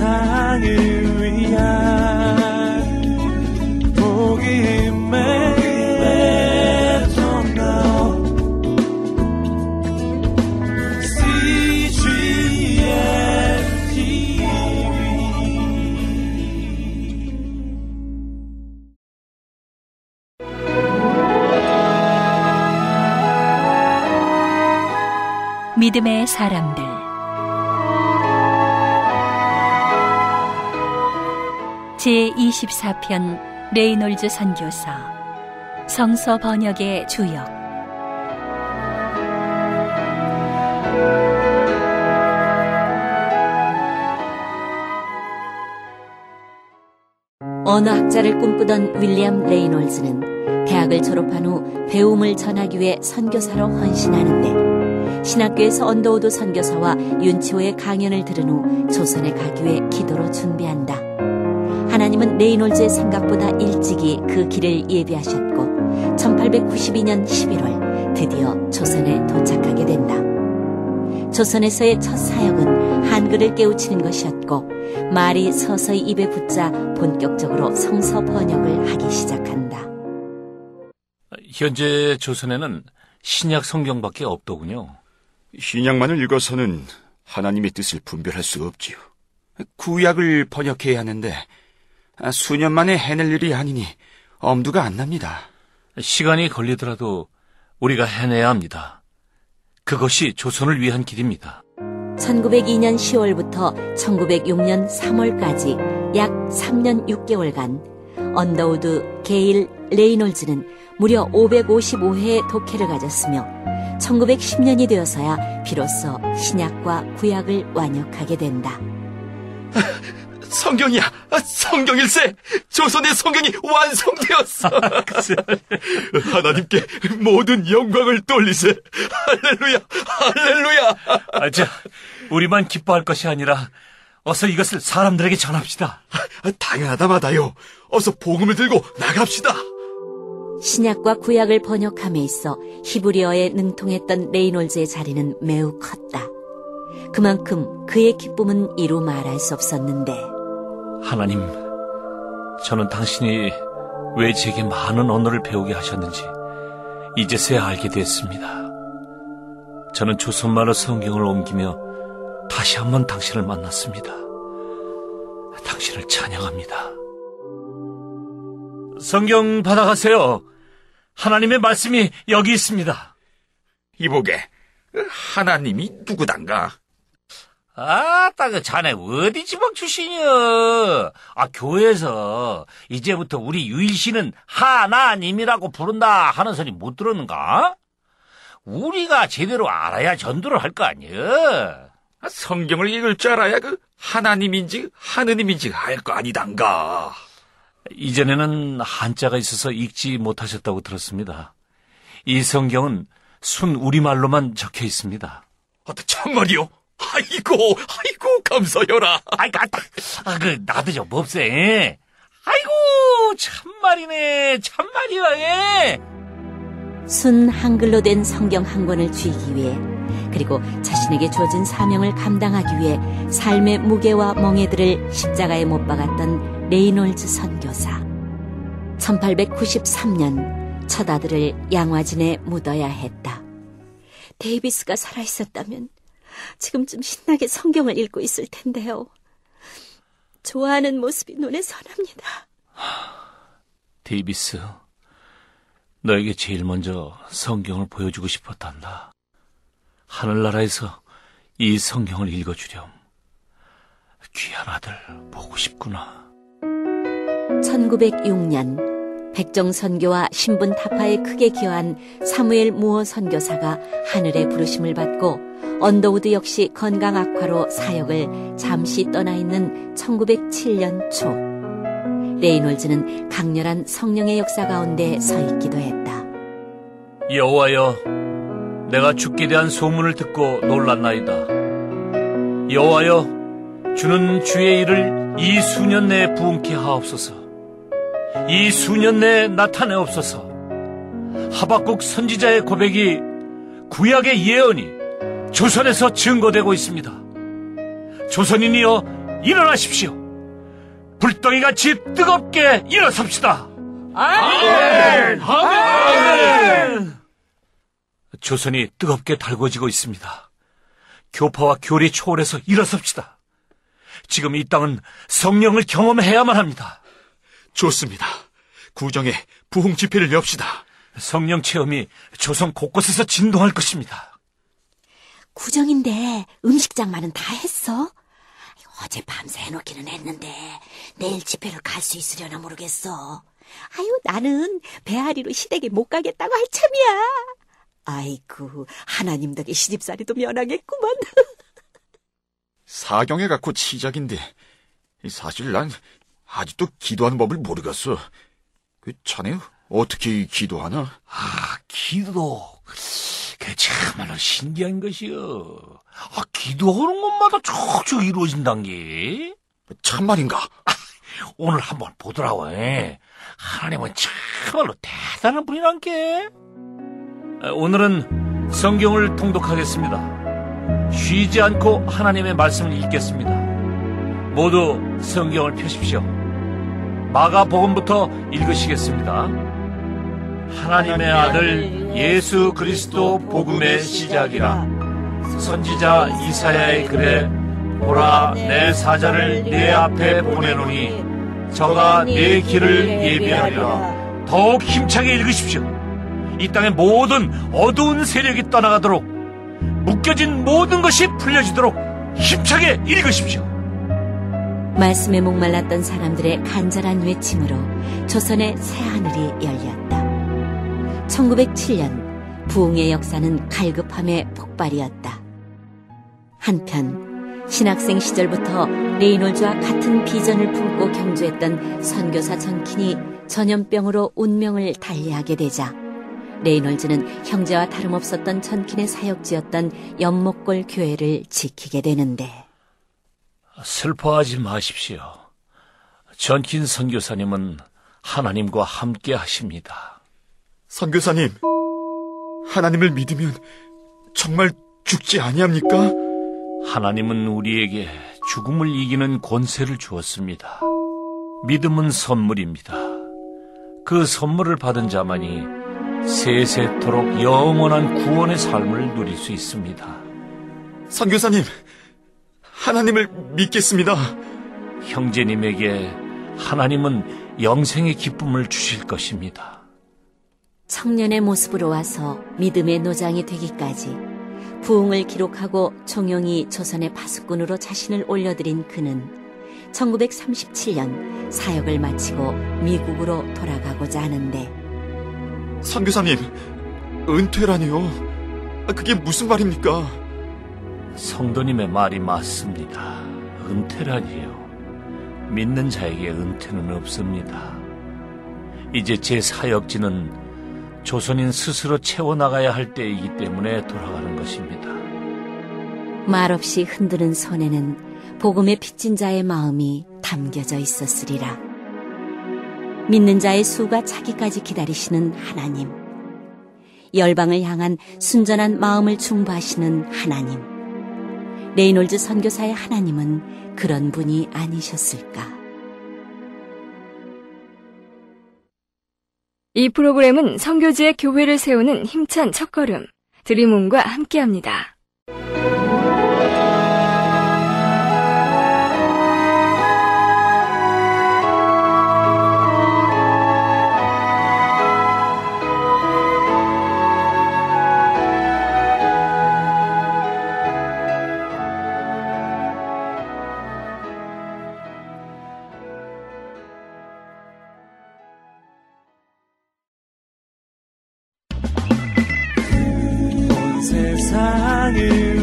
세상을 위한 복음의 믿음의 사람들, 제24편 레이놀즈 선교사 성서 번역의 주역. 언어학자를 꿈꾸던 윌리엄 레이놀즈는 대학을 졸업한 후 배움을 전하기 위해 선교사로 헌신하는데, 신학교에서 언더우드 선교사와 윤치호의 강연을 들은 후 조선에 가기 위해 기도로 준비한다. 하나님은 레이놀즈의 생각보다 일찍이 그 길을 예비하셨고 1892년 11월 드디어 조선에 도착하게 된다. 조선에서의 첫 사역은 한글을 깨우치는 것이었고, 말이 서서히 입에 붙자 본격적으로 성서 번역을 하기 시작한다. 현재 조선에는 신약 성경밖에 없더군요. 신약만을 읽어서는 하나님의 뜻을 분별할 수가 없지요. 구약을 번역해야 하는데 수년 만에 해낼 일이 아니니 엄두가 안 납니다. 시간이 걸리더라도 우리가 해내야 합니다. 그것이 조선을 위한 길입니다. 1902년 10월부터 1906년 3월까지 약 3년 6개월간 언더우드, 게일, 레이놀즈는 무려 555회의 독해를 가졌으며 1910년이 되어서야 비로소 신약과 구약을 완역하게 된다. 성경이야! 성경일세! 조선의 성경이 완성되었어! 하나님께 모든 영광을 돌리세! 할렐루야! 할렐루야! 자, 우리만 기뻐할 것이 아니라 어서 이것을 사람들에게 전합시다. 당연하다 마다요. 어서 복음을 들고 나갑시다. 신약과 구약을 번역함에 있어 히브리어에 능통했던 레이놀즈의 자리는 매우 컸다. 그만큼 그의 기쁨은 이루 말할 수 없었는데, 하나님, 저는 당신이 왜 제게 많은 언어를 배우게 하셨는지 이제서야 알게 됐습니다. 저는 조선말로 성경을 옮기며 다시 한번 당신을 만났습니다. 당신을 찬양합니다. 성경 받아가세요. 하나님의 말씀이 여기 있습니다. 이보게, 하나님이 누구단가? 아따, 자네 어디 지방 출신이여? 교회에서 이제부터 우리 유일신은 하나님이라고 부른다 하는 소리 못 들었는가? 우리가 제대로 알아야 전도를 할 거 아니여? 성경을 읽을 줄 알아야 그 하나님인지 하느님인지 알 거 아니단가? 이전에는 한자가 있어서 읽지 못하셨다고 들었습니다. 이 성경은 순 우리말로만 적혀 있습니다. 정말이요? 아이고, 감사여라. 나도 좀 몹세. 아이고, 참말이야. 순 한글로 된 성경 한 권을 쥐기 위해, 그리고 자신에게 주어진 사명을 감당하기 위해 삶의 무게와 멍에들을 십자가에 못 박았던 레이놀즈 선교사. 1893년 첫 아들을 양화진에 묻어야 했다. 데이비스가 살아있었다면 지금쯤 신나게 성경을 읽고 있을 텐데요. 좋아하는 모습이 눈에 선합니다. 데이비스, 너에게 제일 먼저 성경을 보여주고 싶었단다. 하늘나라에서 이 성경을 읽어주렴. 귀한 아들 보고 싶구나. 1906년 백정 선교와 신분 타파에 크게 기여한 사무엘 무어 선교사가 하늘의 부르심을 받고, 언더우드 역시 건강 악화로 사역을 잠시 떠나 있는 1907년 초, 레이놀즈는 강렬한 성령의 역사 가운데 서 있기도 했다. 여호와여, 내가 죽게 대한 소문을 듣고 놀랐나이다. 여호와여, 주는 주의 일을 이 수년 내에 부응케 하옵소서. 이 수년 내에 나타내옵소서. 하박국 선지자의 고백이, 구약의 예언이 조선에서 증거되고 있습니다. 조선인이여, 일어나십시오. 불덩이같이 뜨겁게 일어섭시다. 아멘! 아멘! 조선이 뜨겁게 달궈지고 있습니다. 교파와 교리 초월해서 일어섭시다. 지금 이 땅은 성령을 경험해야만 합니다. 좋습니다. 구정에 부흥 집회를 엽시다. 성령 체험이 조선 곳곳에서 진동할 것입니다. 구정인데 음식 장만은 다 했어? 어제 밤새 해놓기는 했는데 내일 집회를 갈 수 있으려나 모르겠어. 아유, 나는 배앓이로 시댁에 못 가겠다고 할 참이야. 아이고, 하나님 덕에 시집살이도 면하겠구만. 사경에 갖고 치작인데 사실 난 아직도 기도하는 법을 모르겠어. 그 자네 어떻게 기도하나? 아, 기도. 그게 참말로 신기한 것이여. 아, 기도하는 것마다 척척 이루어진단 게. 참말인가? 오늘 한번 보더라고. 하나님은 참말로 대단한 분이란 게. 오늘은 성경을 통독하겠습니다. 쉬지 않고 하나님의 말씀을 읽겠습니다. 모두 성경을 펴십시오. 마가복음부터 읽으시겠습니다. 하나님의 아들 예수 그리스도 복음의 시작이라. 선지자 이사야의 글에 보라, 내 사자를 내 앞에 보내노니 저가 내 길을 예비하리라. 더욱 힘차게 읽으십시오. 이 땅의 모든 어두운 세력이 떠나가도록, 묶여진 모든 것이 풀려지도록 힘차게 읽으십시오. 말씀에 목말랐던 사람들의 간절한 외침으로 조선의 새하늘이 열렸다. 1907년 부흥의 역사는 갈급함의 폭발이었다. 한편 신학생 시절부터 레이놀즈와 같은 비전을 품고 경주했던 선교사 정킨이 전염병으로 운명을 달리하게 되자 레이놀즈는 형제와 다름없었던 정킨의 사역지였던 연목골 교회를 지키게 되는데, 슬퍼하지 마십시오. 정킨 선교사님은 하나님과 함께 하십니다. 선교사님, 하나님을 믿으면 정말 죽지 아니합니까? 하나님은 우리에게 죽음을 이기는 권세를 주었습니다. 믿음은 선물입니다. 그 선물을 받은 자만이 세세토록 영원한 구원의 삶을 누릴 수 있습니다. 선교사님, 하나님을 믿겠습니다. 형제님에게 하나님은 영생의 기쁨을 주실 것입니다. 청년의 모습으로 와서 믿음의 노장이 되기까지 부흥을 기록하고 종용이 조선의 파수꾼으로 자신을 올려드린 그는 1937년 사역을 마치고 미국으로 돌아가고자 하는데, 선교사님, 은퇴라니요? 그게 무슨 말입니까? 성도님의 말이 맞습니다. 은퇴라니요. 믿는 자에게 은퇴는 없습니다. 이제 제 사역지는 조선인 스스로 채워나가야 할 때이기 때문에 돌아가는 것입니다. 말없이 흔드는 손에는 복음에 빚진 자의 마음이 담겨져 있었으리라. 믿는 자의 수가 차기까지 기다리시는 하나님, 열방을 향한 순전한 마음을 중보하시는 하나님, 레이놀즈 선교사의 하나님은 그런 분이 아니셨을까? 이 프로그램은 선교지의 교회를 세우는 힘찬 첫걸음, 드림온과 함께합니다. 세상을